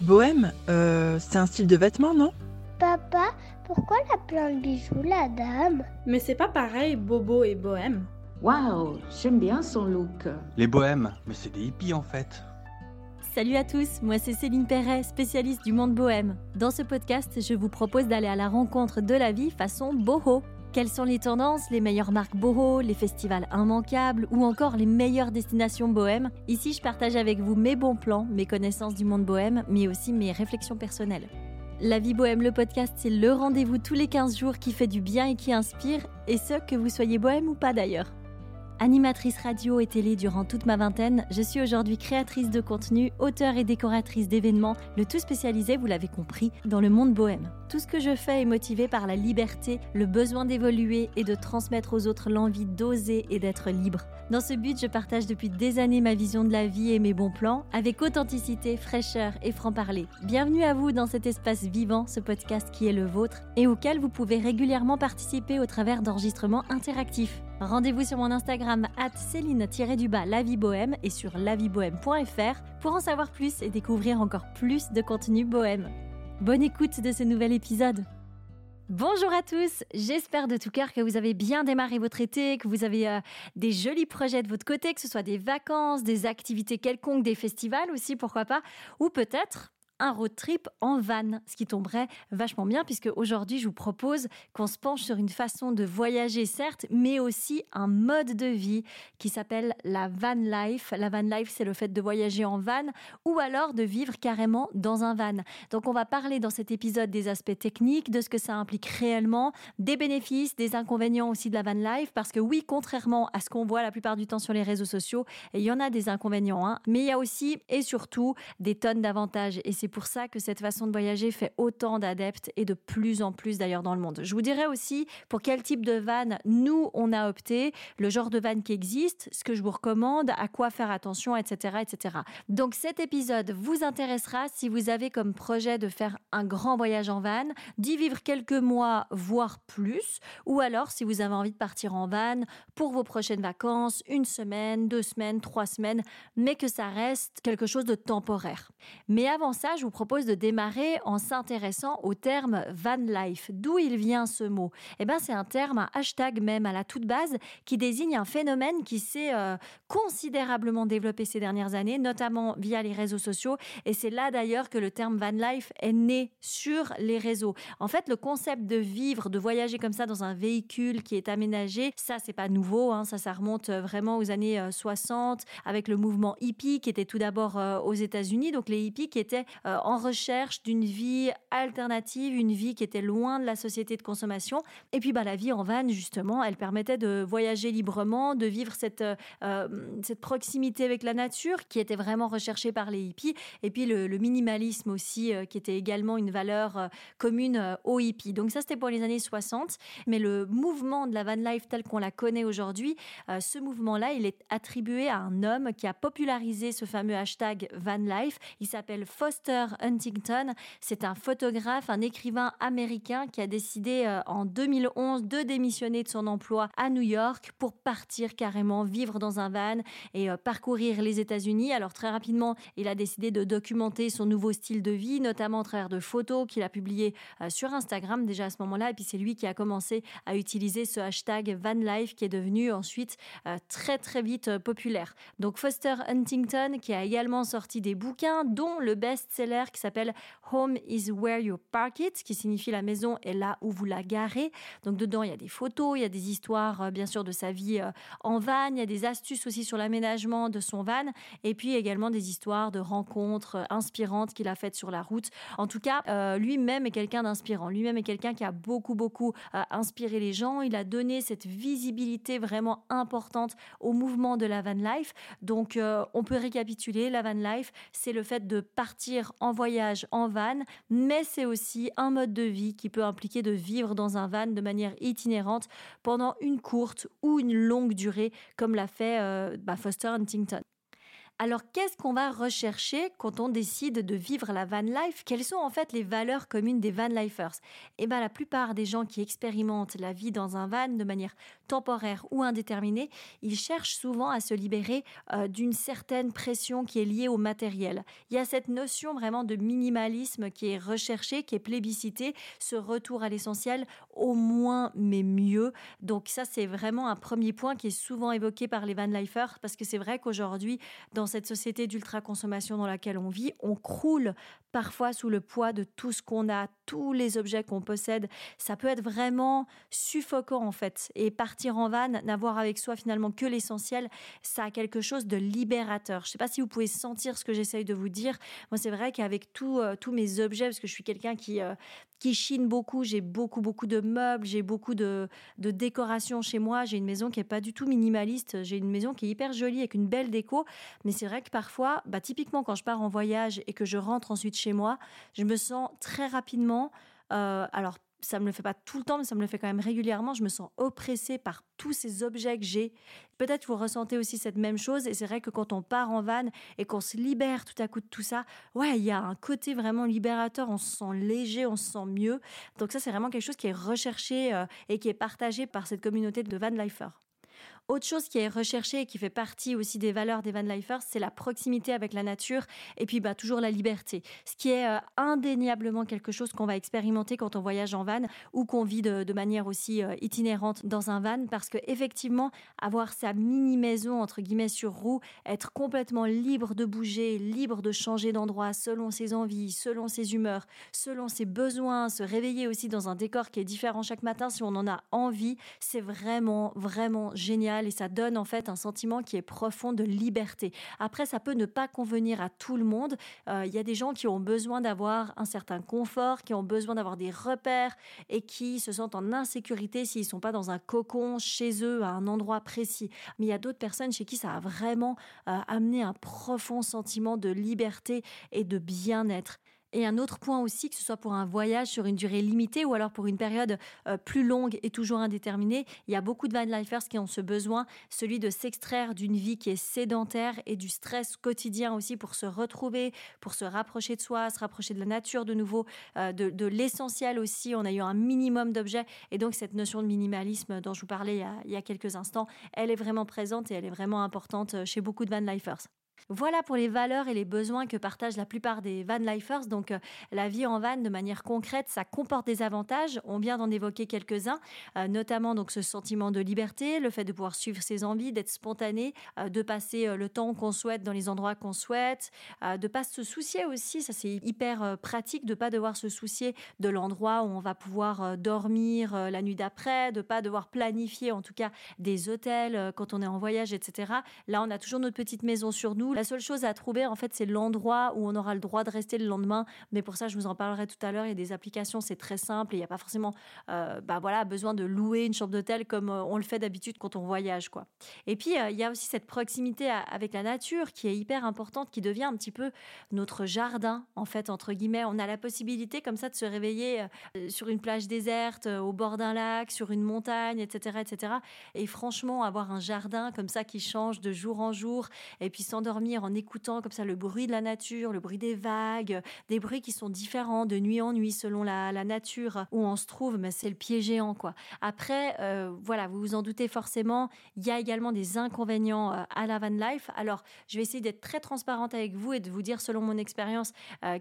Bohème, c'est un style de vêtement, non? Papa, pourquoi elle a plein de bijoux, la dame? Mais c'est pas pareil, bobo et bohème. Waouh, j'aime bien son look. Les bohèmes, mais c'est des hippies en fait. Salut à tous, moi c'est Céline Perret, spécialiste du monde bohème. Dans ce podcast, je vous propose d'aller à la rencontre de la vie façon boho. Quelles sont les tendances, les meilleures marques boho, les festivals immanquables ou encore les meilleures destinations bohèmes? Ici, je partage avec vous mes bons plans, mes connaissances du monde bohème, mais aussi mes réflexions personnelles. La Vie Bohème, le podcast, c'est le rendez-vous tous les 15 jours qui fait du bien et qui inspire, et ce, que vous soyez bohème ou pas d'ailleurs. Animatrice radio et télé durant toute ma vingtaine, je suis aujourd'hui créatrice de contenu, auteure et décoratrice d'événements, le tout spécialisé, vous l'avez compris, dans le monde bohème. Tout ce que je fais est motivé par la liberté, le besoin d'évoluer et de transmettre aux autres l'envie d'oser et d'être libre. Dans ce but, je partage depuis des années ma vision de la vie et mes bons plans, avec authenticité, fraîcheur et franc-parler. Bienvenue à vous dans cet espace vivant, ce podcast qui est le vôtre et auquel vous pouvez régulièrement participer au travers d'enregistrements interactifs. Rendez-vous sur mon Instagram @Céline_Lavie Bohème et sur laviebohème.fr pour en savoir plus et découvrir encore plus de contenu bohème. Bonne écoute de ce nouvel épisode. Bonjour à tous, j'espère de tout cœur que vous avez bien démarré votre été, que vous avez des jolis projets de votre côté, que ce soit des vacances, des activités quelconques, des festivals aussi, pourquoi pas, ou peut-être un road trip en van, ce qui tomberait vachement bien puisque aujourd'hui je vous propose qu'on se penche sur une façon de voyager certes, mais aussi un mode de vie qui s'appelle la van life. La van life, c'est le fait de voyager en van ou alors de vivre carrément dans un van. Donc on va parler dans cet épisode des aspects techniques, de ce que ça implique réellement, des bénéfices, des inconvénients aussi de la van life parce que oui, contrairement à ce qu'on voit la plupart du temps sur les réseaux sociaux, il y en a des inconvénients, hein, mais il y a aussi et surtout des tonnes d'avantages et c'est pour ça que cette façon de voyager fait autant d'adeptes et de plus en plus d'ailleurs dans le monde. Je vous dirai aussi pour quel type de van nous on a opté, le genre de van qui existe, ce que je vous recommande, à quoi faire attention, etc., etc. Donc cet épisode vous intéressera si vous avez comme projet de faire un grand voyage en van, d'y vivre quelques mois, voire plus, ou alors si vous avez envie de partir en van pour vos prochaines vacances, 1 semaine, 2 semaines, 3 semaines, mais que ça reste quelque chose de temporaire. Mais avant ça, je vous propose de démarrer en s'intéressant au terme van life. D'où il vient ce mot? Eh ben, c'est un terme, un hashtag même à la toute base, qui désigne un phénomène qui s'est considérablement développé ces dernières années, notamment via les réseaux sociaux. Et c'est là d'ailleurs que le terme van life est né sur les réseaux. En fait, le concept de vivre, de voyager comme ça dans un véhicule qui est aménagé, ça, c'est pas nouveau, hein. Ça remonte vraiment aux années 60 avec le mouvement hippie qui était tout d'abord aux États-Unis. Donc les hippies qui étaient en recherche d'une vie alternative, une vie qui était loin de la société de consommation. Et puis la vie en van, justement, elle permettait de voyager librement, de vivre cette proximité avec la nature qui était vraiment recherchée par les hippies. Et puis le minimalisme aussi, qui était également une valeur commune aux hippies. Donc ça, c'était pour les années 60. Mais le mouvement de la van life tel qu'on la connaît aujourd'hui, ce mouvement-là, il est attribué à un homme qui a popularisé ce fameux hashtag van life. Il s'appelle Foster Huntington, c'est un photographe, un écrivain américain qui a décidé en 2011 de démissionner de son emploi à New York pour partir carrément vivre dans un van et parcourir les États-Unis. Alors très rapidement, il a décidé de documenter son nouveau style de vie, notamment à travers de photos qu'il a publiées sur Instagram déjà à ce moment-là. Et puis c'est lui qui a commencé à utiliser ce hashtag VanLife qui est devenu ensuite très très vite populaire. Donc Foster Huntington qui a également sorti des bouquins dont le best-seller qui s'appelle Home is where you park it, qui signifie la maison est là où vous la garez. Donc dedans, il y a des photos, il y a des histoires bien sûr de sa vie en van, il y a des astuces aussi sur l'aménagement de son van et puis également des histoires de rencontres inspirantes qu'il a faites sur la route. En tout cas, lui-même est quelqu'un d'inspirant, lui-même est quelqu'un qui a beaucoup inspiré les gens. Il a donné cette visibilité vraiment importante au mouvement de la van life. Donc on peut récapituler, la van life, c'est le fait de partir en voyage en van, mais c'est aussi un mode de vie qui peut impliquer de vivre dans un van de manière itinérante pendant une courte ou une longue durée, comme l'a fait Foster Huntington. Alors, qu'est-ce qu'on va rechercher quand on décide de vivre la van life? Quelles sont en fait les valeurs communes des van lifers? Eh bien, la plupart des gens qui expérimentent la vie dans un van de manière temporaire ou indéterminée, ils cherchent souvent à se libérer d'une certaine pression qui est liée au matériel. Il y a cette notion vraiment de minimalisme qui est recherchée, qui est plébiscitée, ce retour à l'essentiel, au moins mais mieux. Donc ça, c'est vraiment un premier point qui est souvent évoqué par les vanlifers, parce que c'est vrai qu'aujourd'hui, dans cette société d'ultra-consommation dans laquelle on vit, on croule parfois sous le poids de tout ce qu'on a, tous les objets qu'on possède. Ça peut être vraiment suffocant en fait. Et partir en van, n'avoir avec soi finalement que l'essentiel, ça a quelque chose de libérateur. Je ne sais pas si vous pouvez sentir ce que j'essaye de vous dire. Moi, c'est vrai qu'avec tous mes objets, parce que je suis quelqu'un qui chine beaucoup, j'ai beaucoup de meubles, j'ai beaucoup de décorations chez moi. J'ai une maison qui n'est pas du tout minimaliste. J'ai une maison qui est hyper jolie avec une belle déco. Mais c'est vrai que parfois, typiquement quand je pars en voyage et que je rentre ensuite chez moi, je me sens très rapidement... alors, ça me le fait pas tout le temps, mais ça me le fait quand même régulièrement. Je me sens oppressée par tous ces objets que j'ai. Peut-être que vous ressentez aussi cette même chose. Et c'est vrai que quand on part en van et qu'on se libère tout à coup de tout ça, ouais, il y a un côté vraiment libérateur. On se sent léger, on se sent mieux. Donc ça, c'est vraiment quelque chose qui est recherché et qui est partagé par cette communauté de vanlifers. Autre chose qui est recherchée et qui fait partie aussi des valeurs des vanlifers, c'est la proximité avec la nature et puis toujours la liberté. Ce qui est indéniablement quelque chose qu'on va expérimenter quand on voyage en van ou qu'on vit de manière aussi itinérante dans un van, parce qu'effectivement, avoir sa mini-maison entre guillemets sur roue, être complètement libre de bouger, libre de changer d'endroit selon ses envies, selon ses humeurs, selon ses besoins, se réveiller aussi dans un décor qui est différent chaque matin si on en a envie, c'est vraiment génial, et ça donne en fait un sentiment qui est profond de liberté. Après, ça peut ne pas convenir à tout le monde. Il y a des gens qui ont besoin d'avoir un certain confort, qui ont besoin d'avoir des repères et qui se sentent en insécurité s'ils ne sont pas dans un cocon chez eux à un endroit précis. Mais il y a d'autres personnes chez qui ça a vraiment amené un profond sentiment de liberté et de bien-être. Et un autre point aussi, que ce soit pour un voyage sur une durée limitée ou alors pour une période plus longue et toujours indéterminée, il y a beaucoup de vanlifers qui ont ce besoin, celui de s'extraire d'une vie qui est sédentaire et du stress quotidien aussi pour se retrouver, pour se rapprocher de soi, se rapprocher de la nature de nouveau, de l'essentiel aussi, en ayant un minimum d'objets. Et donc cette notion de minimalisme dont je vous parlais il y a quelques instants, elle est vraiment présente et elle est vraiment importante chez beaucoup de vanlifers. Voilà pour les valeurs et les besoins que partagent la plupart des vanlifers. Donc la vie en van de manière concrète, ça comporte des avantages, on vient d'en évoquer quelques-uns, notamment donc ce sentiment de liberté, le fait de pouvoir suivre ses envies, d'être spontané, de passer le temps qu'on souhaite dans les endroits qu'on souhaite, de pas se soucier aussi, ça c'est hyper pratique, de pas devoir se soucier de l'endroit où on va pouvoir dormir la nuit d'après, de pas devoir planifier en tout cas des hôtels quand on est en voyage, etc. Là on a toujours notre petite maison sur nous. La seule chose à trouver, en fait, c'est l'endroit où on aura le droit de rester le lendemain. Mais pour ça, je vous en parlerai tout à l'heure. Il y a des applications, c'est très simple. Et il n'y a pas forcément besoin de louer une chambre d'hôtel comme on le fait d'habitude quand on voyage, quoi. Et puis, il y a aussi cette proximité avec la nature qui est hyper importante, qui devient un petit peu notre jardin, en fait, entre guillemets. On a la possibilité comme ça de se réveiller sur une plage déserte, au bord d'un lac, sur une montagne, etc., etc. Et franchement, avoir un jardin comme ça qui change de jour en jour et puis s'endormir en écoutant comme ça le bruit de la nature, le bruit des vagues, des bruits qui sont différents de nuit en nuit selon la nature où on se trouve, mais c'est le pied géant, quoi. Après, vous vous en doutez forcément, il y a également des inconvénients à la van life. Alors, je vais essayer d'être très transparente avec vous et de vous dire selon mon expérience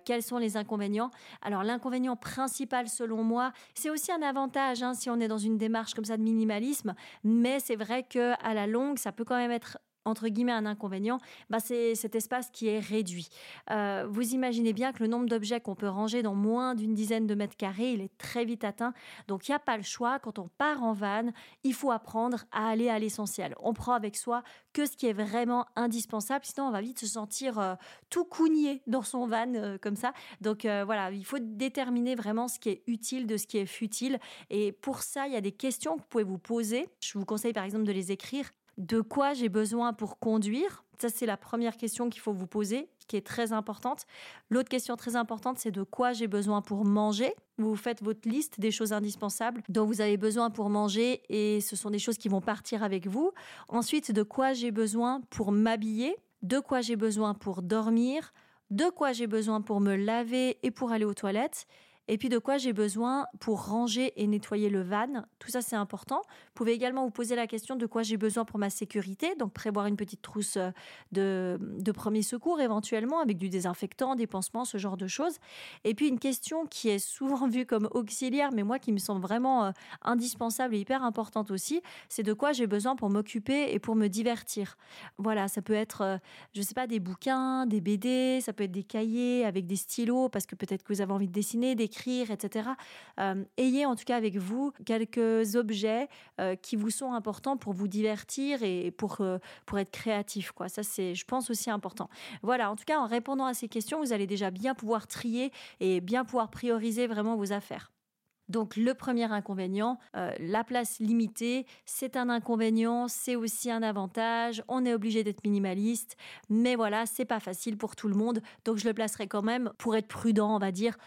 quels sont les inconvénients. Alors, l'inconvénient principal selon moi, c'est aussi un avantage si on est dans une démarche comme ça de minimalisme, mais c'est vrai que à la longue, ça peut quand même être entre guillemets un inconvénient, c'est cet espace qui est réduit. Vous imaginez bien que le nombre d'objets qu'on peut ranger dans moins d'une dizaine de mètres carrés, il est très vite atteint. Donc, il n'y a pas le choix. Quand on part en van, il faut apprendre à aller à l'essentiel. On prend avec soi que ce qui est vraiment indispensable. Sinon, on va vite se sentir tout cougné dans son van comme ça. Donc, il faut déterminer vraiment ce qui est utile de ce qui est futile. Et pour ça, il y a des questions que vous pouvez vous poser. Je vous conseille par exemple de les écrire. De quoi j'ai besoin pour conduire? Ça, c'est la première question qu'il faut vous poser, qui est très importante. L'autre question très importante, c'est de quoi j'ai besoin pour manger? Vous faites votre liste des choses indispensables dont vous avez besoin pour manger et ce sont des choses qui vont partir avec vous. Ensuite, de quoi j'ai besoin pour m'habiller? de quoi j'ai besoin pour dormir, de quoi j'ai besoin pour me laver et pour aller aux toilettes, et puis de quoi j'ai besoin pour ranger et nettoyer le van. Tout ça, c'est important. Vous pouvez également vous poser la question de quoi j'ai besoin pour ma sécurité, donc prévoir une petite trousse de premier secours éventuellement, avec du désinfectant, des pansements, ce genre de choses. Et puis une question qui est souvent vue comme auxiliaire, mais moi qui me semble vraiment indispensable et hyper importante aussi, c'est de quoi j'ai besoin pour m'occuper et pour me divertir. Voilà, ça peut être, je sais pas, des bouquins, des BD, ça peut être des cahiers avec des stylos, parce que peut-être que vous avez envie de dessiner, d'écrire, etc. Ayez en tout cas avec vous quelques objets qui vous sont importants pour vous divertir et pour être créatif, quoi. Ça, c'est, je pense, aussi important. Voilà, en tout cas, en répondant à ces questions, vous allez déjà bien pouvoir trier et bien pouvoir prioriser vraiment vos affaires. Donc, le premier inconvénient, la place limitée, c'est un inconvénient, c'est aussi un avantage. On est obligé d'être minimaliste, mais voilà, c'est pas facile pour tout le monde. Donc, je le placerai quand même, pour être prudent, on va dire,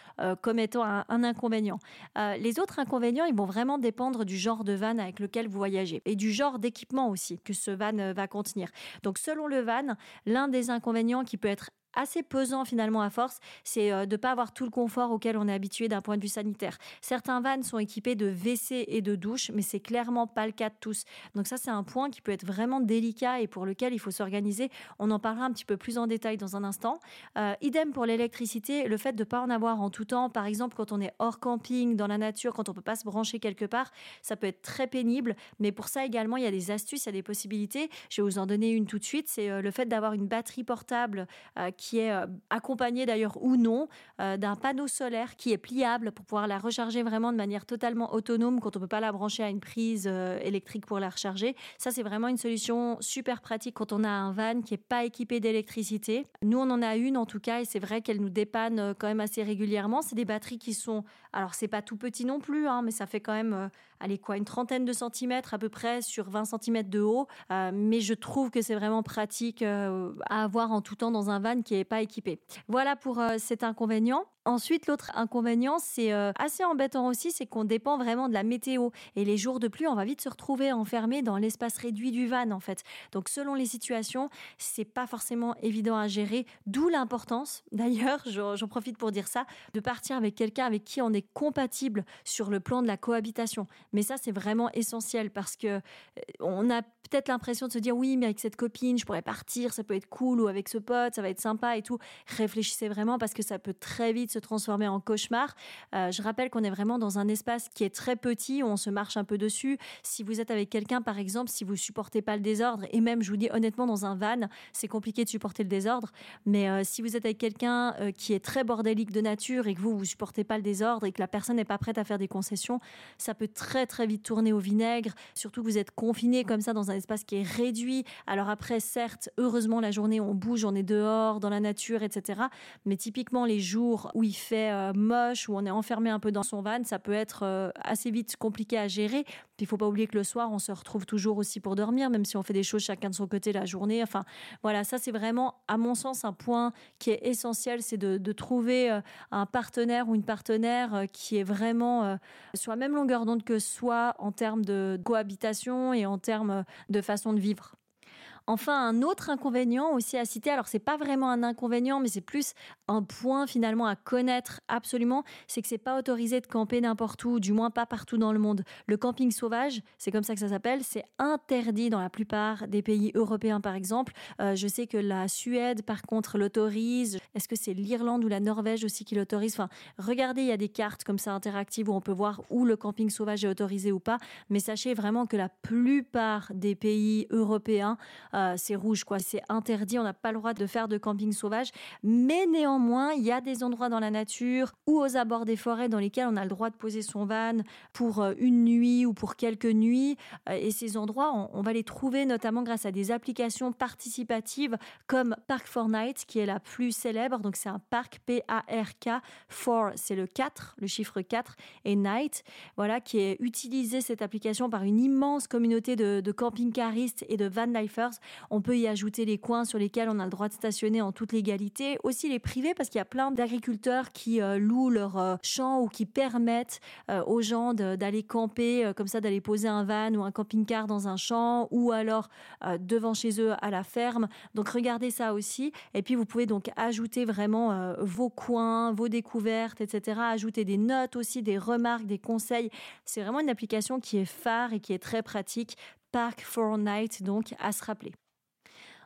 comme étant un inconvénient. Les autres inconvénients, ils vont vraiment dépendre du genre de van avec lequel vous voyagez et du genre d'équipement aussi que ce van va contenir. Donc, selon le van, l'un des inconvénients qui peut être assez pesant finalement à force, c'est de ne pas avoir tout le confort auquel on est habitué d'un point de vue sanitaire. Certains vans sont équipés de WC et de douche, mais c'est clairement pas le cas de tous. Donc ça, c'est un point qui peut être vraiment délicat et pour lequel il faut s'organiser. On en parlera un petit peu plus en détail dans un instant. Idem pour l'électricité, le fait de ne pas en avoir en tout temps. Par exemple, quand on est hors camping, dans la nature, quand on ne peut pas se brancher quelque part, ça peut être très pénible. Mais pour ça également, il y a des astuces, il y a des possibilités. Je vais vous en donner une tout de suite. C'est le fait d'avoir une batterie portable qui est accompagnée d'ailleurs ou non d'un panneau solaire qui est pliable pour pouvoir la recharger vraiment de manière totalement autonome quand on ne peut pas la brancher à une prise électrique pour la recharger. Ça, c'est vraiment une solution super pratique quand on a un van qui n'est pas équipé d'électricité. Nous, on en a une en tout cas et c'est vrai qu'elle nous dépanne quand même assez régulièrement. C'est des batteries qui sont... Alors, c'est pas tout petit non plus, hein, mais ça fait quand même une trentaine de centimètres à peu près sur 20 centimètres de haut. Mais je trouve que c'est vraiment pratique à avoir en tout temps dans un van qui est pas équipé. Voilà pour cet inconvénient. Ensuite, l'autre inconvénient, c'est assez embêtant aussi, c'est qu'on dépend vraiment de la météo. Et les jours de pluie, on va vite se retrouver enfermé dans l'espace réduit du van, en fait. Donc, selon les situations, c'est pas forcément évident à gérer. D'où l'importance, d'ailleurs, j'en profite pour dire ça, de partir avec quelqu'un avec qui on est compatible sur le plan de la cohabitation. Mais ça, c'est vraiment essentiel parce que on a peut-être l'impression de se dire, oui, mais avec cette copine, je pourrais partir, ça peut être cool, ou avec ce pote, ça va être sympa et tout. Réfléchissez vraiment parce que ça peut très vite se transformer en cauchemar. Je rappelle qu'on est vraiment dans un espace qui est très petit, où on se marche un peu dessus. Si vous êtes avec quelqu'un, par exemple, si vous ne supportez pas le désordre, et même, je vous dis honnêtement, dans un van, c'est compliqué de supporter le désordre, mais si vous êtes avec quelqu'un qui est très bordélique de nature et que vous ne supportez pas le désordre et que la personne n'est pas prête à faire des concessions, ça peut très, très vite tourner au vinaigre, surtout que vous êtes confiné comme ça dans un espace qui est réduit. Alors après, certes, heureusement, la journée, on bouge, on est dehors, dans la nature, etc. Mais typiquement, les jours où il fait moche, où on est enfermé un peu dans son van, ça peut être assez vite compliqué à gérer. Puis il faut pas oublier que le soir, on se retrouve toujours aussi pour dormir, même si on fait des choses chacun de son côté la journée. Enfin, voilà, ça c'est vraiment, à mon sens, un point qui est essentiel, c'est de trouver un partenaire ou une partenaire qui est vraiment sur la même longueur d'onde que soi en termes de cohabitation et en termes de façon de vivre. Enfin, un autre inconvénient aussi à citer, alors c'est pas vraiment un inconvénient, mais c'est plus un point finalement à connaître absolument, c'est que c'est pas autorisé de camper n'importe où, du moins pas partout dans le monde. Le camping sauvage, c'est comme ça que ça s'appelle, c'est interdit dans la plupart des pays européens par exemple. Je sais que la Suède par contre l'autorise, est-ce que c'est l'Irlande ou la Norvège aussi qui l'autorise? Enfin, regardez, il y a des cartes comme ça interactives où on peut voir où le camping sauvage est autorisé ou pas, mais sachez vraiment que la plupart des pays européens, c'est rouge, quoi. C'est interdit, on n'a pas le droit de faire de camping sauvage. Mais néanmoins, il y a des endroits dans la nature ou aux abords des forêts dans lesquels on a le droit de poser son van pour une nuit ou pour quelques nuits. Et ces endroits, on va les trouver notamment grâce à des applications participatives comme Park4Night, qui est la plus célèbre. Donc, c'est un parc P-A-R-K. 4, c'est le 4, le chiffre 4, et Night, voilà, qui est utilisée cette application par une immense communauté de camping-caristes et de van-lifers On peut y ajouter les coins sur lesquels on a le droit de stationner en toute légalité. Aussi les privés, parce qu'il y a plein d'agriculteurs qui louent leurs champs ou qui permettent aux gens d'aller camper, comme ça, d'aller poser un van ou un camping-car dans un champ ou alors devant chez eux à la ferme. Donc regardez ça aussi. Et puis vous pouvez donc ajouter vraiment vos coins, vos découvertes, etc. Ajouter des notes aussi, des remarques, des conseils. C'est vraiment une application qui est phare et qui est très pratique. Park4Night, donc, à se rappeler.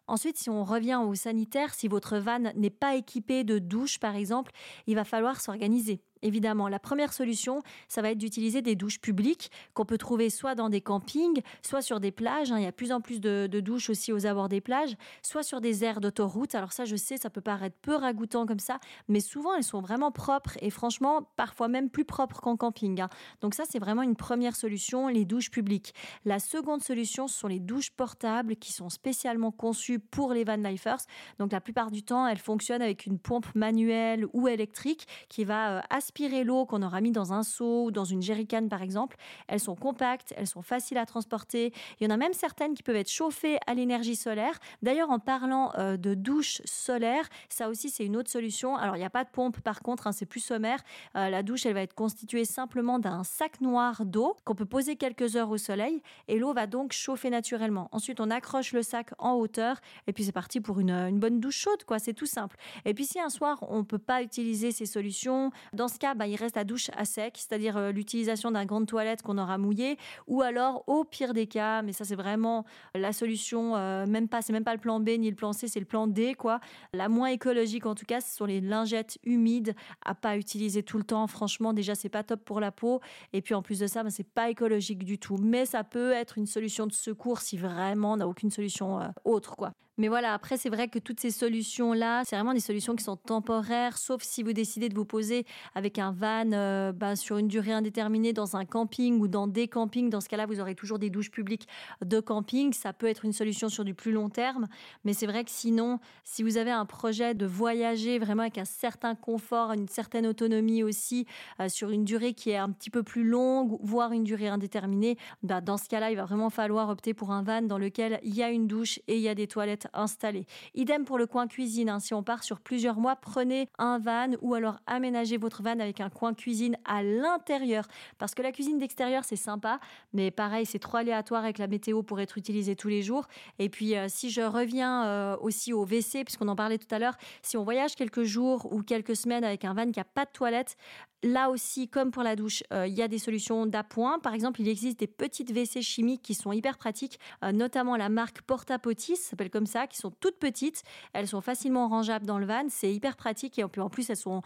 Ensuite, si on revient au sanitaire, si votre van n'est pas équipé de douche, par exemple, il va falloir s'organiser. Évidemment, la première solution, ça va être d'utiliser des douches publiques qu'on peut trouver soit dans des campings, soit sur des plages. Il y a de plus en plus de douches aussi aux abords des plages, soit sur des aires d'autoroute. Alors ça, je sais, ça peut paraître peu ragoûtant comme ça, mais souvent, elles sont vraiment propres et franchement, parfois même plus propres qu'en camping. Donc ça, c'est vraiment une première solution, les douches publiques. La seconde solution, ce sont les douches portables qui sont spécialement conçues pour les vanlifers. Donc la plupart du temps, elles fonctionnent avec une pompe manuelle ou électrique qui va aspirer l'eau qu'on aura mis dans un seau ou dans une jerrycan par exemple. Elles sont compactes, elles sont faciles à transporter. Il y en a même certaines qui peuvent être chauffées à l'énergie solaire. D'ailleurs, en parlant de douche solaire, ça aussi c'est une autre solution. Alors il n'y a pas de pompe par contre, hein, c'est plus sommaire. La douche, elle va être constituée simplement d'un sac noir d'eau qu'on peut poser quelques heures au soleil et l'eau va donc chauffer naturellement. Ensuite, on accroche le sac en hauteur et puis c'est parti pour une bonne douche chaude, quoi. C'est tout simple. Et puis si un soir, on ne peut pas utiliser ces solutions, dans ce cas, il reste la douche à sec, c'est-à-dire l'utilisation d'un gant de toilette qu'on aura mouillé, ou alors au pire des cas, mais ça c'est vraiment la solution, c'est même pas le plan B ni le plan C, c'est le plan D, quoi. La moins écologique en tout cas, ce sont les lingettes humides à pas utiliser tout le temps. Franchement, déjà c'est pas top pour la peau, et puis en plus de ça, c'est pas écologique du tout. Mais ça peut être une solution de secours si vraiment on n'a aucune solution autre, quoi. Mais voilà, après c'est vrai que toutes ces solutions-là, c'est vraiment des solutions qui sont temporaires, sauf si vous décidez de vous poser avec un van sur une durée indéterminée dans un camping ou dans des campings. Dans ce cas-là, vous aurez toujours des douches publiques de camping. Ça peut être une solution sur du plus long terme. Mais c'est vrai que sinon, si vous avez un projet de voyager vraiment avec un certain confort, une certaine autonomie aussi, sur une durée qui est un petit peu plus longue, voire une durée indéterminée, dans ce cas-là, il va vraiment falloir opter pour un van dans lequel il y a une douche et il y a des toilettes installé. Idem pour le coin cuisine, hein. Si on part sur plusieurs mois, prenez un van ou alors aménagez votre van avec un coin cuisine à l'intérieur, parce que la cuisine d'extérieur c'est sympa, mais pareil c'est trop aléatoire avec la météo pour être utilisée tous les jours. Et puis si je reviens aussi au WC, puisqu'on en parlait tout à l'heure, si on voyage quelques jours ou quelques semaines avec un van qui n'a pas de toilette, là aussi, comme pour la douche, il y a des solutions d'appoint. Par exemple, il existe des petites WC chimiques qui sont hyper pratiques, notamment la marque Porta Potti, ça s'appelle comme ça, qui sont toutes petites. Elles sont facilement rangeables dans le van, c'est hyper pratique et en plus, elles sont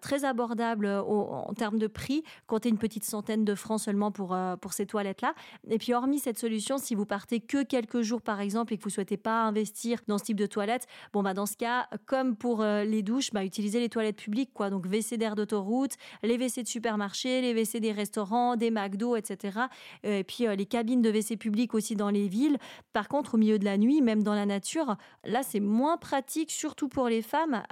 très abordables en termes de prix. Comptez une petite centaine de francs seulement pour ces toilettes-là. Et puis, hormis cette solution, si vous partez que quelques jours, par exemple, et que vous ne souhaitez pas investir dans ce type de toilette, dans ce cas, comme pour les douches, utilisez les toilettes publiques, quoi. Donc, WC d'air d'autoroute, les WC de supermarché, les WC des restaurants, des McDo, etc. Et puis les cabines de WC publiques aussi dans les villes. Par contre, au milieu de la nuit, même dans la nature, là c'est moins pratique, surtout pour les femmes.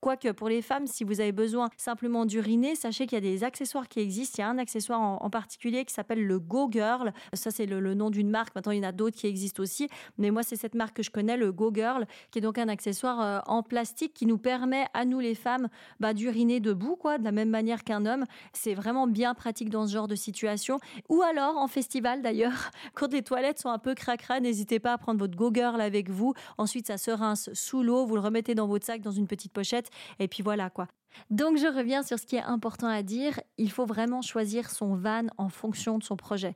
Quoique pour les femmes, si vous avez besoin simplement d'uriner, sachez qu'il y a des accessoires qui existent. Il y a un accessoire en particulier qui s'appelle le Go Girl. Ça c'est le nom d'une marque. Maintenant, il y en a d'autres qui existent aussi. Mais moi, c'est cette marque que je connais, le Go Girl, qui est donc un accessoire en plastique qui nous permet à nous les femmes d'uriner debout, quoi, de la même manière qu'un homme. C'est vraiment bien pratique dans ce genre de situation. Ou alors en festival d'ailleurs, quand les toilettes sont un peu cracra, n'hésitez pas à prendre votre Go Girl avec vous. Ensuite, ça se rince sous l'eau, vous le remettez dans votre sac, dans une petite pochette et puis voilà, quoi. Donc je reviens sur ce qui est important à dire, il faut vraiment choisir son van en fonction de son projet.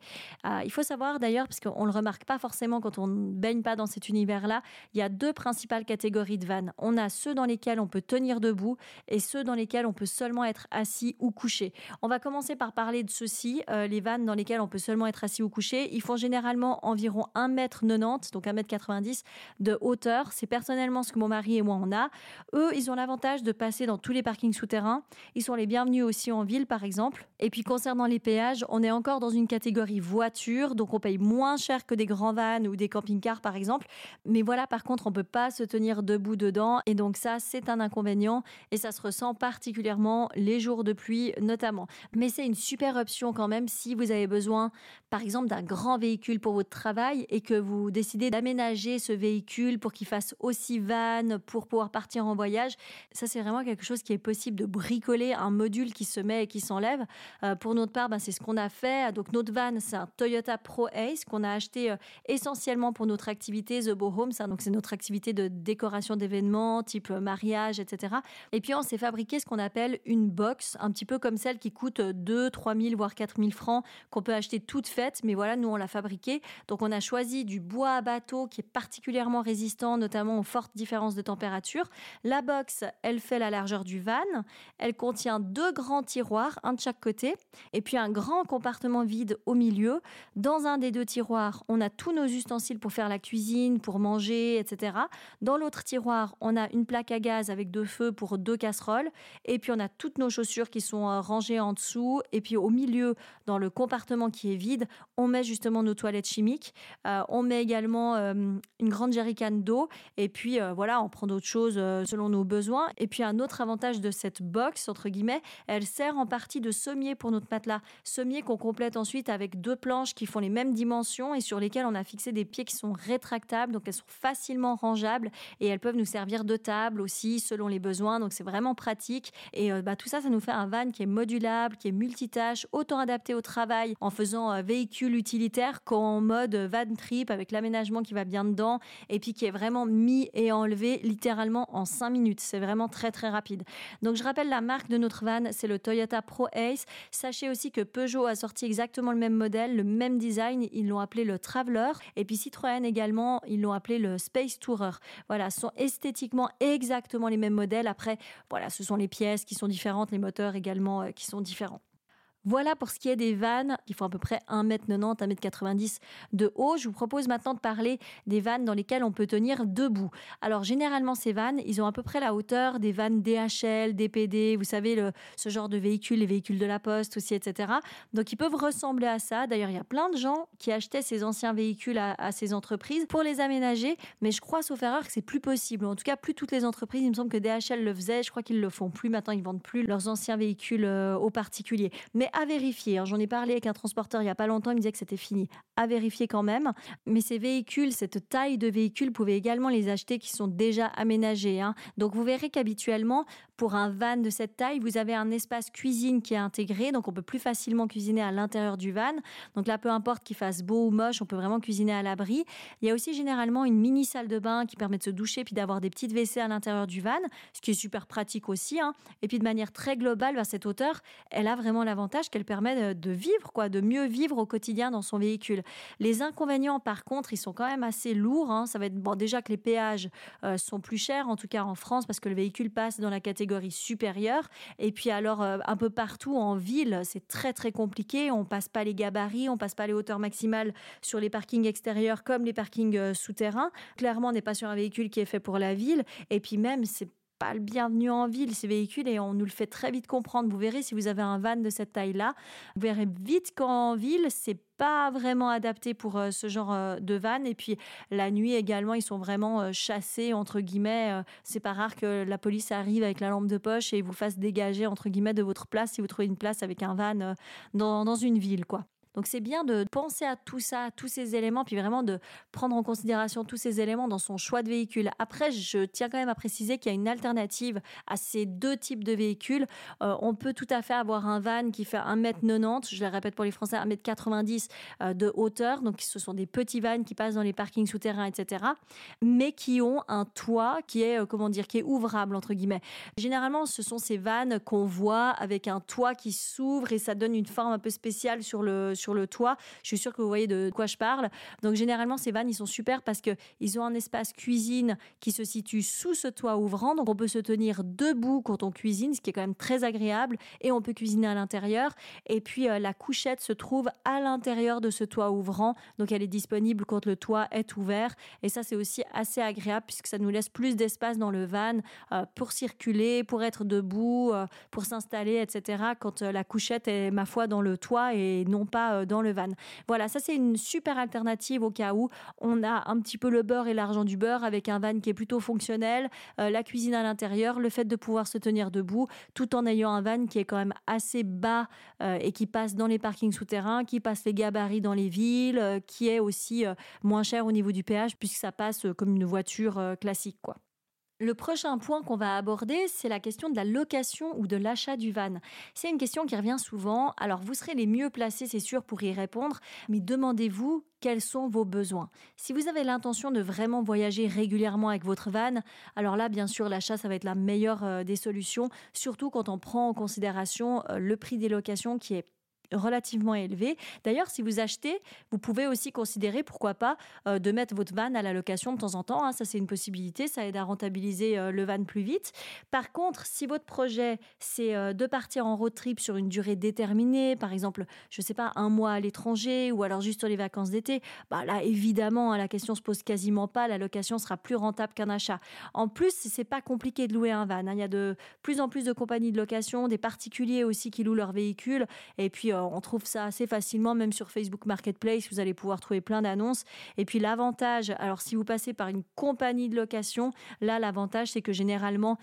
Il faut savoir d'ailleurs, parce qu'on ne le remarque pas forcément quand on ne baigne pas dans cet univers-là, il y a deux principales catégories de vannes. On a ceux dans lesquels on peut tenir debout et ceux dans lesquels on peut seulement être assis ou couché. On va commencer par parler de ceux-ci, les vannes dans lesquelles on peut seulement être assis ou couché. Ils font généralement environ 1,90 m, donc 1,90 m de hauteur. C'est personnellement ce que mon mari et moi on a. Eux, ils ont l'avantage de passer dans tous les parkings parkings souterrains. Ils sont les bienvenus aussi en ville, par exemple. Et puis, concernant les péages, on est encore dans une catégorie voiture, donc on paye moins cher que des grands vans ou des camping-cars, par exemple. Mais voilà, par contre, on ne peut pas se tenir debout dedans. Et donc ça, c'est un inconvénient. Et ça se ressent particulièrement les jours de pluie, notamment. Mais c'est une super option quand même si vous avez besoin, par exemple, d'un grand véhicule pour votre travail et que vous décidez d'aménager ce véhicule pour qu'il fasse aussi van, pour pouvoir partir en voyage. Ça, c'est vraiment quelque chose qui est possible de bricoler, un module qui se met et qui s'enlève. Pour notre part, c'est ce qu'on a fait. Donc, notre van, c'est un Toyota Pro Ace qu'on a acheté essentiellement pour notre activité The Bohème. Donc, c'est notre activité de décoration d'événements, type mariage, etc. Et puis, on s'est fabriqué ce qu'on appelle une box, un petit peu comme celle qui coûte 2, 3 000, voire 4 000 francs, qu'on peut acheter toute faite. Mais voilà, nous, on l'a fabriquée. Donc, on a choisi du bois à bateau qui est particulièrement résistant, notamment aux fortes différences de température. La box, elle fait la largeur du van. Elle contient 2 grands tiroirs, un de chaque côté, et puis un grand compartiment vide au milieu. Dans un des 2 tiroirs, on a tous nos ustensiles pour faire la cuisine, pour manger, etc. Dans l'autre tiroir, on a une plaque à gaz avec 2 feux pour 2 casseroles. Et puis, on a toutes nos chaussures qui sont rangées en dessous. Et puis, au milieu, dans le compartiment qui est vide, on met justement nos toilettes chimiques. On met également une grande jerrycan d'eau. Et puis, voilà, on prend d'autres choses selon nos besoins. Et puis, un autre avantage de cette box, entre guillemets, elle sert en partie de sommier pour notre matelas. Sommier qu'on complète ensuite avec 2 planches qui font les mêmes dimensions et sur lesquelles on a fixé des pieds qui sont rétractables, donc elles sont facilement rangeables et elles peuvent nous servir de table aussi selon les besoins, donc c'est vraiment pratique. Et tout ça, ça nous fait un van qui est modulable, qui est multitâche, autant adapté au travail en faisant véhicule utilitaire qu'en mode van trip avec l'aménagement qui va bien dedans et puis qui est vraiment mis et enlevé littéralement en 5 minutes. C'est vraiment très très rapide. Donc je rappelle la marque de notre van, c'est le Toyota Pro Ace. Sachez aussi que Peugeot a sorti exactement le même modèle, le même design, ils l'ont appelé le Traveler. Et puis Citroën également, ils l'ont appelé le Space Tourer. Voilà, ce sont esthétiquement exactement les mêmes modèles. Après, voilà, ce sont les pièces qui sont différentes, les moteurs également qui sont différents. Voilà pour ce qui est des vannes qui font à peu près 1m90, 1m90 de haut. Je vous propose maintenant de parler des vannes dans lesquelles on peut tenir debout. Alors généralement, ces vannes, ils ont à peu près la hauteur des vannes DHL, DPD, vous savez, ce genre de véhicules, les véhicules de la poste aussi, etc. Donc ils peuvent ressembler à ça. D'ailleurs, il y a plein de gens qui achetaient ces anciens véhicules à ces entreprises pour les aménager. Mais je crois, sauf erreur, que c'est plus possible. En tout cas, plus toutes les entreprises. Il me semble que DHL le faisait. Je crois qu'ils le font plus. Maintenant, ils vendent plus leurs anciens véhicules aux particuliers. Mais à vérifier. J'en ai parlé avec un transporteur il n'y a pas longtemps, il me disait que c'était fini. À vérifier quand même. Mais ces véhicules, cette taille de véhicule, vous pouvez également les acheter qui sont déjà aménagés. Donc, vous verrez qu'habituellement, pour un van de cette taille, vous avez un espace cuisine qui est intégré. Donc, on peut plus facilement cuisiner à l'intérieur du van. Donc là, peu importe qu'il fasse beau ou moche, on peut vraiment cuisiner à l'abri. Il y a aussi généralement une mini salle de bain qui permet de se doucher puis d'avoir des petites WC à l'intérieur du van, ce qui est super pratique aussi. Et puis, de manière très globale, cette hauteur, elle a vraiment l'avantage qu'elle permet de vivre, de mieux vivre au quotidien dans son véhicule. Les inconvénients, par contre, ils sont quand même assez lourds. Ça va être déjà que les péages sont plus chers, en tout cas en France, parce que le véhicule passe dans la catégorie supérieure. Et puis alors, un peu partout en ville, c'est très très compliqué. On passe pas les gabarits, on passe pas les hauteurs maximales sur les parkings extérieurs comme les parkings souterrains. Clairement, on n'est pas sur un véhicule qui est fait pour la ville. Et puis même, c'est pas le bienvenu en ville, ces véhicules, et on nous le fait très vite comprendre. Vous verrez, si vous avez un van de cette taille-là, vous verrez vite qu'en ville, c'est pas vraiment adapté pour ce genre de van. Et puis, la nuit également, ils sont vraiment chassés, entre guillemets. C'est pas rare que la police arrive avec la lampe de poche et vous fasse dégager, entre guillemets, de votre place si vous trouvez une place avec un van dans une ville, Donc, c'est bien de penser à tout ça, à tous ces éléments, puis vraiment de prendre en considération tous ces éléments dans son choix de véhicule. Après, je tiens quand même à préciser qu'il y a une alternative à ces 2 types de véhicules. On peut tout à fait avoir un van qui fait 1m90, je le répète pour les Français, 1m90 de hauteur. Donc, ce sont des petits vans qui passent dans les parkings souterrains, etc. Mais qui ont un toit qui est, qui est ouvrable, entre guillemets. Généralement, ce sont ces vans qu'on voit avec un toit qui s'ouvre et ça donne une forme un peu spéciale sur le sur le toit. Je suis sûre que vous voyez de quoi je parle. Donc généralement, ces vannes, ils sont super parce qu'ils ont un espace cuisine qui se situe sous ce toit ouvrant. Donc on peut se tenir debout quand on cuisine, ce qui est quand même très agréable. Et on peut cuisiner à l'intérieur. Et puis la couchette se trouve à l'intérieur de ce toit ouvrant. Donc elle est disponible quand le toit est ouvert. Et ça, c'est aussi assez agréable puisque ça nous laisse plus d'espace dans le van pour circuler, pour être debout, pour s'installer, etc. quand la couchette est, ma foi, dans le toit et non pas dans le van. Voilà, ça c'est une super alternative au cas où on a un petit peu le beurre et l'argent du beurre avec un van qui est plutôt fonctionnel, la cuisine à l'intérieur, le fait de pouvoir se tenir debout tout en ayant un van qui est quand même assez bas et qui passe dans les parkings souterrains, qui passe les gabarits dans les villes, qui est aussi moins cher au niveau du péage puisque ça passe comme une voiture classique, quoi. Le prochain point qu'on va aborder, c'est la question de la location ou de l'achat du van. C'est une question qui revient souvent. Alors, vous serez les mieux placés, c'est sûr, pour y répondre, mais demandez-vous quels sont vos besoins. Si vous avez l'intention de vraiment voyager régulièrement avec votre van, alors là, bien sûr, l'achat, ça va être la meilleure des solutions, surtout quand on prend en considération le prix des locations qui est relativement élevé. D'ailleurs, si vous achetez, vous pouvez aussi considérer, pourquoi pas, de mettre votre van à la location de temps en temps. Hein. Ça, c'est une possibilité. Ça aide à rentabiliser le van plus vite. Par contre, si votre projet, c'est de partir en road trip sur une durée déterminée, par exemple, je ne sais pas, 1 mois à l'étranger ou alors juste sur les vacances d'été, bah là, évidemment, hein, la question ne se pose quasiment pas. La location sera plus rentable qu'un achat. En plus, ce n'est pas compliqué de louer un van. Hein. Il y a de plus en plus de compagnies de location, des particuliers aussi qui louent leur véhicule. Et puis, on trouve ça assez facilement, même sur Facebook Marketplace, vous allez pouvoir trouver plein d'annonces. Et puis l'avantage, alors si vous passez par une compagnie de location, là l'avantage c'est que généralement,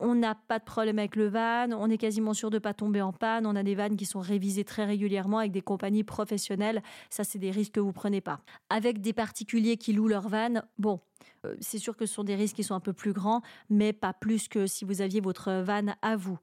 on n'a pas de problème avec le van, on est quasiment sûr de ne pas tomber en panne, on a des vannes qui sont révisées très régulièrement avec des compagnies professionnelles, ça c'est des risques que vous ne prenez pas. Avec des particuliers qui louent leur van, bon, c'est sûr que ce sont des risques qui sont un peu plus grands, mais pas plus que si vous aviez votre van à vous.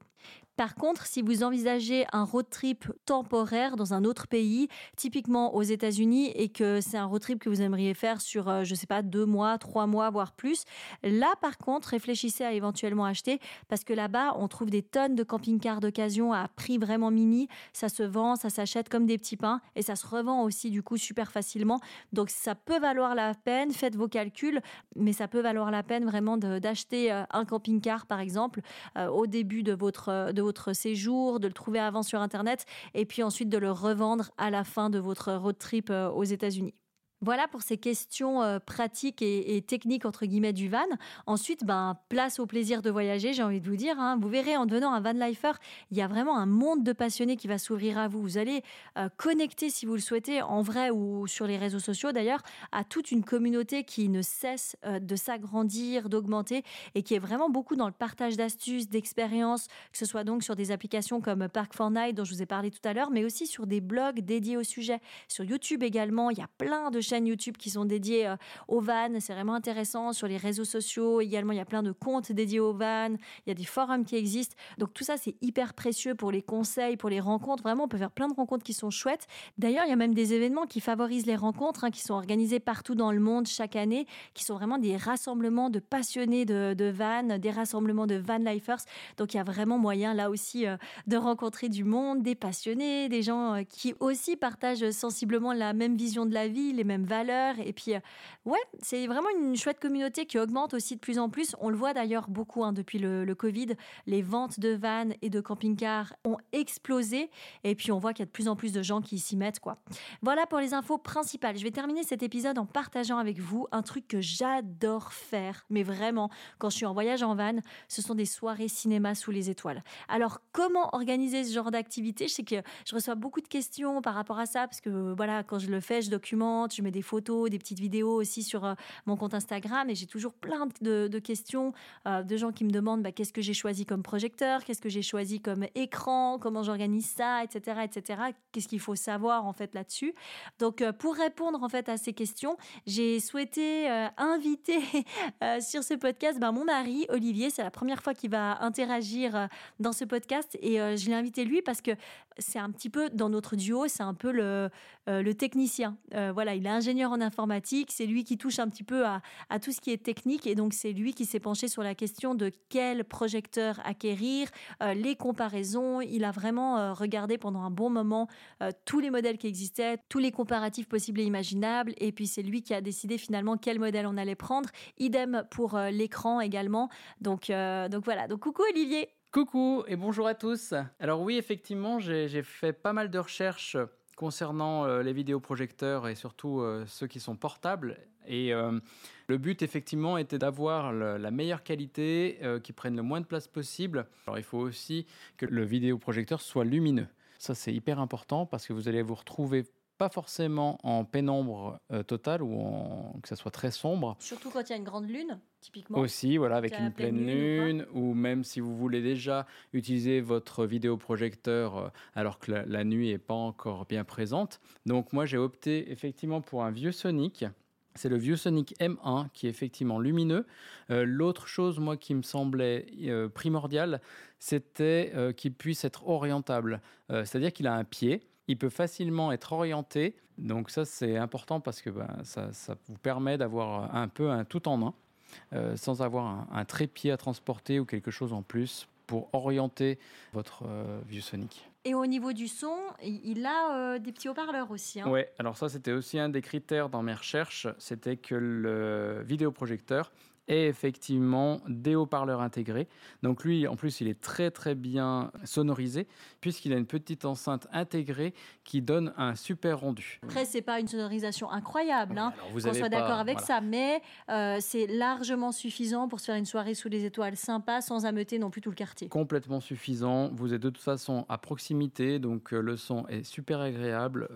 Par contre, si vous envisagez un road trip temporaire dans un autre pays, typiquement aux États-Unis, et que c'est un road trip que vous aimeriez faire sur, je ne sais pas, 2 mois, 3 mois, voire plus, là, par contre, réfléchissez à éventuellement acheter parce que là-bas, on trouve des tonnes de camping-cars d'occasion à prix vraiment mini. Ça se vend, ça s'achète comme des petits pains et ça se revend aussi, du coup, super facilement. Donc, ça peut valoir la peine. Faites vos calculs, mais ça peut valoir la peine vraiment d'acheter un camping-car, par exemple, au début de votre séjour, de le trouver avant sur Internet et puis ensuite de le revendre à la fin de votre road trip aux États-Unis. Voilà pour ces questions pratiques et techniques entre guillemets du van. Ensuite, ben, place au plaisir de voyager, j'ai envie de vous dire. Hein. Vous verrez, en devenant un vanlifer, il y a vraiment un monde de passionnés qui va s'ouvrir à vous. Vous allez connecter, si vous le souhaitez, en vrai ou sur les réseaux sociaux d'ailleurs, à toute une communauté qui ne cesse de s'agrandir, d'augmenter et qui est vraiment beaucoup dans le partage d'astuces, d'expériences, que ce soit donc sur des applications comme Park4Night dont je vous ai parlé tout à l'heure, mais aussi sur des blogs dédiés au sujet. Sur YouTube également, il y a plein de chaînes YouTube qui sont dédiées aux vannes, c'est vraiment intéressant. Sur les réseaux sociaux également, il y a plein de comptes dédiés aux vannes, il y a des forums qui existent, donc tout ça c'est hyper précieux pour les conseils, pour les rencontres. Vraiment, on peut faire plein de rencontres qui sont chouettes. D'ailleurs, il y a même des événements qui favorisent les rencontres, hein, qui sont organisés partout dans le monde chaque année, qui sont vraiment des rassemblements de passionnés de vannes, des rassemblements de vanlifers. Donc il y a vraiment moyen là aussi de rencontrer du monde, des passionnés, des gens qui aussi partagent sensiblement la même vision de la vie, les mêmes valeurs. Et puis ouais, c'est vraiment une chouette communauté qui augmente aussi de plus en plus. On le voit d'ailleurs beaucoup, hein, depuis le Covid, les ventes de vannes et de camping-cars ont explosé et puis on voit qu'il y a de plus en plus de gens qui s'y mettent, quoi. Voilà pour les infos principales. Je vais terminer cet épisode en partageant avec vous un truc que j'adore faire, mais vraiment, quand je suis en voyage en van, ce sont des soirées cinéma sous les étoiles. Alors comment organiser ce genre d'activité? Je sais que je reçois beaucoup de questions par rapport à ça parce que voilà, quand je le fais, je documente, je mets des photos, des petites vidéos aussi sur mon compte Instagram et j'ai toujours plein de questions de gens qui me demandent bah, qu'est-ce que j'ai choisi comme projecteur, qu'est-ce que j'ai choisi comme écran, comment j'organise ça, etc., etc. Qu'est-ce qu'il faut savoir en fait là-dessus. Donc pour répondre en fait à ces questions, j'ai souhaité inviter sur ce podcast mon mari Olivier. C'est la première fois qu'il va interagir dans ce podcast et je l'ai invité lui parce que c'est un petit peu dans notre duo, c'est un peu le technicien. Voilà, il a ingénieur en informatique, c'est lui qui touche un petit peu à tout ce qui est technique, et donc c'est lui qui s'est penché sur la question de quel projecteur acquérir, les comparaisons. Il a vraiment regardé pendant un bon moment tous les modèles qui existaient, tous les comparatifs possibles et imaginables, et puis c'est lui qui a décidé finalement quel modèle on allait prendre. Idem pour l'écran également. Donc voilà, donc coucou Olivier. Coucou et bonjour à tous. Alors oui, effectivement, j'ai fait pas mal de recherches concernant les vidéoprojecteurs et surtout ceux qui sont portables. Et le but, effectivement, était d'avoir la meilleure qualité, qui prenne le moins de place possible. Alors, il faut aussi que le vidéoprojecteur soit lumineux. Ça, c'est hyper important parce que vous allez vous retrouver pas forcément en pénombre totale ou que ça soit très sombre. Surtout quand il y a une grande lune, typiquement. Aussi, voilà, avec une pleine lune ou même si vous voulez déjà utiliser votre vidéoprojecteur alors que la nuit n'est pas encore bien présente. Donc moi, j'ai opté effectivement pour un ViewSonic. C'est le ViewSonic M1 qui est effectivement lumineux. L'autre chose, moi, qui me semblait primordiale, c'était qu'il puisse être orientable. C'est-à-dire qu'il a un pied. Il peut facilement être orienté, donc ça c'est important parce que ça vous permet d'avoir un peu un tout en un, sans avoir un trépied à transporter ou quelque chose en plus pour orienter votre ViewSonic. Et au niveau du son, il a des petits haut-parleurs aussi. Hein. Oui, alors ça c'était aussi un des critères dans mes recherches, c'était que le vidéoprojecteur et effectivement des haut-parleurs intégrés. Donc lui, en plus, il est très très bien sonorisé puisqu'il a une petite enceinte intégrée qui donne un super rendu. Après, c'est pas une sonorisation incroyable, hein, qu'on soit d'accord avec ça, mais c'est largement suffisant pour se faire une soirée sous les étoiles sympa sans ameuter non plus tout le quartier. Complètement suffisant. Vous êtes de toute façon à proximité, donc le son est super agréable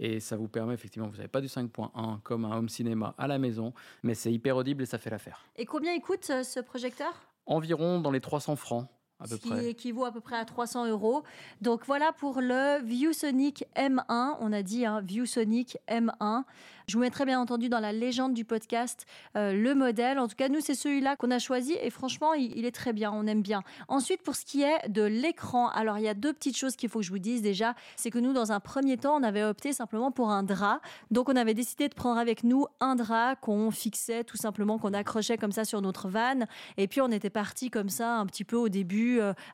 et ça vous permet effectivement, vous n'avez pas du 5.1 comme un home cinéma à la maison, mais c'est hyper audible et ça fait l'affaire. Et combien il coûte ce projecteur ? Environ dans les 300 francs. Qui équivaut à peu près à 300 €. Donc voilà pour le ViewSonic M1. On a dit ViewSonic M1. Je vous mettrai bien entendu dans la légende du podcast le modèle. En tout cas, nous, c'est celui-là qu'on a choisi. Et franchement, il est très bien. On aime bien. Ensuite, pour ce qui est de l'écran. Alors, il y a deux petites choses qu'il faut que je vous dise déjà. C'est que nous, dans un premier temps, on avait opté simplement pour un drap. Donc, on avait décidé de prendre avec nous un drap qu'on fixait tout simplement, qu'on accrochait comme ça sur notre van. Et puis, on était parti comme ça un petit peu au début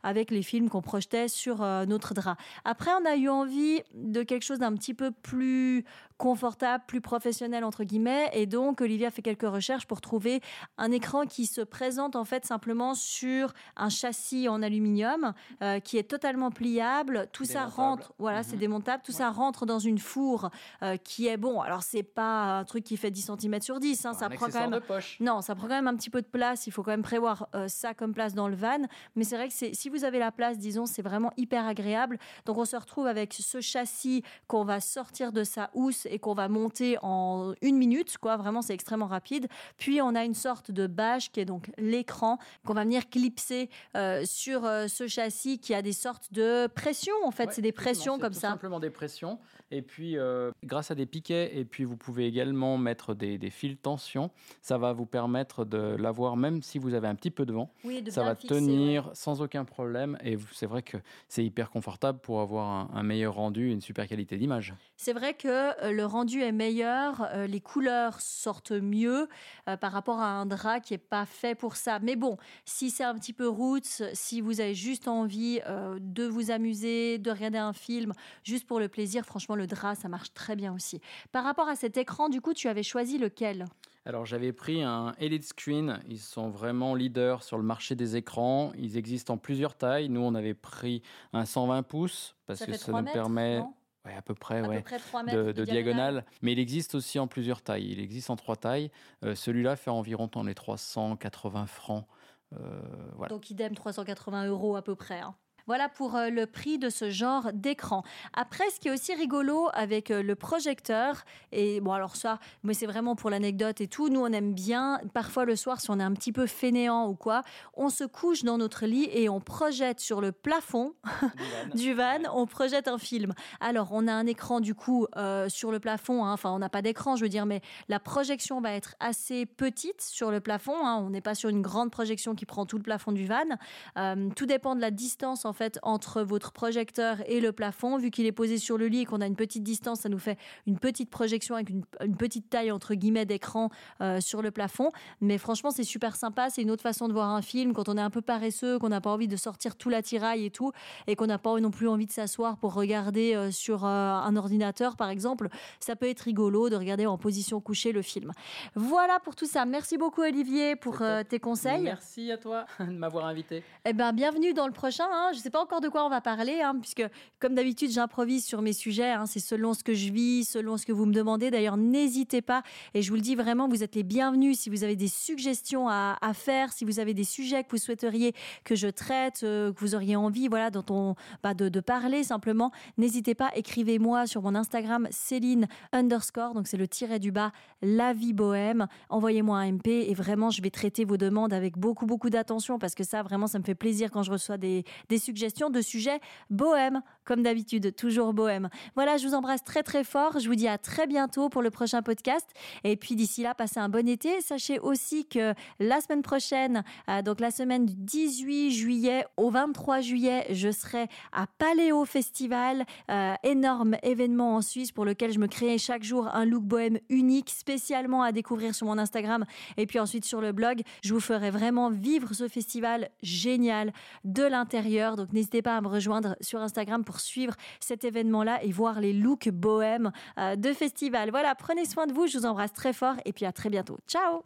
avec les films qu'on projetait sur notre drap. Après, on a eu envie de quelque chose d'un petit peu plus confortable, plus professionnel entre guillemets, et donc Olivia a fait quelques recherches pour trouver un écran qui se présente en fait simplement sur un châssis en aluminium qui est totalement pliable. Tout ça rentre, voilà, c'est démontable. Tout ça rentre dans une fourre qui est bon. Alors c'est pas un truc qui fait 10 cm sur 10, hein, ça prend quand même. Non, ça prend quand même un petit peu de place. Il faut quand même prévoir ça comme place dans le van, mais c'est vrai que si vous avez la place, disons, c'est vraiment hyper agréable. Donc, on se retrouve avec ce châssis qu'on va sortir de sa housse et qu'on va monter en 1 minute, quoi. Vraiment, c'est extrêmement rapide. Puis, on a une sorte de bâche qui est donc l'écran qu'on va venir clipser sur ce châssis qui a des sortes de pressions. En fait, ouais, c'est des pressions comme ça. C'est tout simplement des pressions. Et puis, grâce à des piquets, et puis vous pouvez également mettre des fils tension. Ça va vous permettre de l'avoir, même si vous avez un petit peu de vent. Oui, de ça va fixer, tenir. Ouais. Sans aucun problème, et c'est vrai que c'est hyper confortable pour avoir un meilleur rendu et une super qualité d'image. C'est vrai que le rendu est meilleur, les couleurs sortent mieux par rapport à un drap qui n'est pas fait pour ça. Mais bon, si c'est un petit peu roots, si vous avez juste envie de vous amuser, de regarder un film, juste pour le plaisir, franchement le drap ça marche très bien aussi. Par rapport à cet écran, du coup tu avais choisi lequel ? Alors j'avais pris un Elite Screen, ils sont vraiment leaders sur le marché des écrans, ils existent en plusieurs tailles, nous on avait pris un 120 pouces parce que ça nous permet... Ouais, à peu près, ouais, de diagonale. Mais il existe aussi en plusieurs tailles, il existe en 3 tailles, celui-là fait environ dans les 380 francs. Voilà. Donc idem 380 € à peu près, hein. Voilà pour le prix de ce genre d'écran. Après, ce qui est aussi rigolo avec le projecteur, et bon alors ça, mais c'est vraiment pour l'anecdote et tout, nous on aime bien, parfois le soir si on est un petit peu fainéant ou quoi, on se couche dans notre lit et on projette sur le plafond du van, on projette un film. Alors on a un écran du coup sur le plafond, hein. Enfin on n'a pas d'écran je veux dire, mais la projection va être assez petite sur le plafond, hein. On n'est pas sur une grande projection qui prend tout le plafond du van, tout dépend de la distance en en fait entre votre projecteur et le plafond. Vu qu'il est posé sur le lit et qu'on a une petite distance, ça nous fait une petite projection avec une petite taille entre guillemets d'écran sur le plafond. Mais franchement, c'est super sympa, c'est une autre façon de voir un film quand on est un peu paresseux, qu'on n'a pas envie de sortir tout l'attirail et tout, et qu'on n'a pas non plus envie de s'asseoir pour regarder sur un ordinateur par exemple. Ça peut être rigolo de regarder en position couchée le film. Voilà pour tout ça. Merci beaucoup Olivier pour tes conseils. Merci à toi de m'avoir invité. Eh ben, bienvenue dans le prochain. Je ne sais pas encore de quoi on va parler, puisque comme d'habitude, j'improvise sur mes sujets. C'est selon ce que je vis, selon ce que vous me demandez. D'ailleurs, n'hésitez pas. Et je vous le dis vraiment, vous êtes les bienvenus. Si vous avez des suggestions à faire, si vous avez des sujets que vous souhaiteriez que je traite, que vous auriez envie dont on, de parler simplement, n'hésitez pas. Écrivez-moi sur mon Instagram Céline_, donc c'est le tiret du bas, La Vie Bohème. Envoyez-moi un MP et vraiment, je vais traiter vos demandes avec beaucoup, beaucoup d'attention parce que ça, vraiment, ça me fait plaisir quand je reçois des suggestions de sujets bohème, comme d'habitude, toujours bohème. Voilà, je vous embrasse très, très fort. Je vous dis à très bientôt pour le prochain podcast. Et puis, d'ici là, passez un bon été. Sachez aussi que la semaine prochaine, donc la semaine du 18 juillet au 23 juillet, je serai à Paléo Festival, énorme événement en Suisse pour lequel je me crée chaque jour un look bohème unique, spécialement à découvrir sur mon Instagram et puis ensuite sur le blog. Je vous ferai vraiment vivre ce festival génial de l'intérieur. Donc, n'hésitez pas à me rejoindre sur Instagram pour suivre cet événement-là et voir les looks bohèmes de festival. Voilà, prenez soin de vous. Je vous embrasse très fort et puis à très bientôt. Ciao!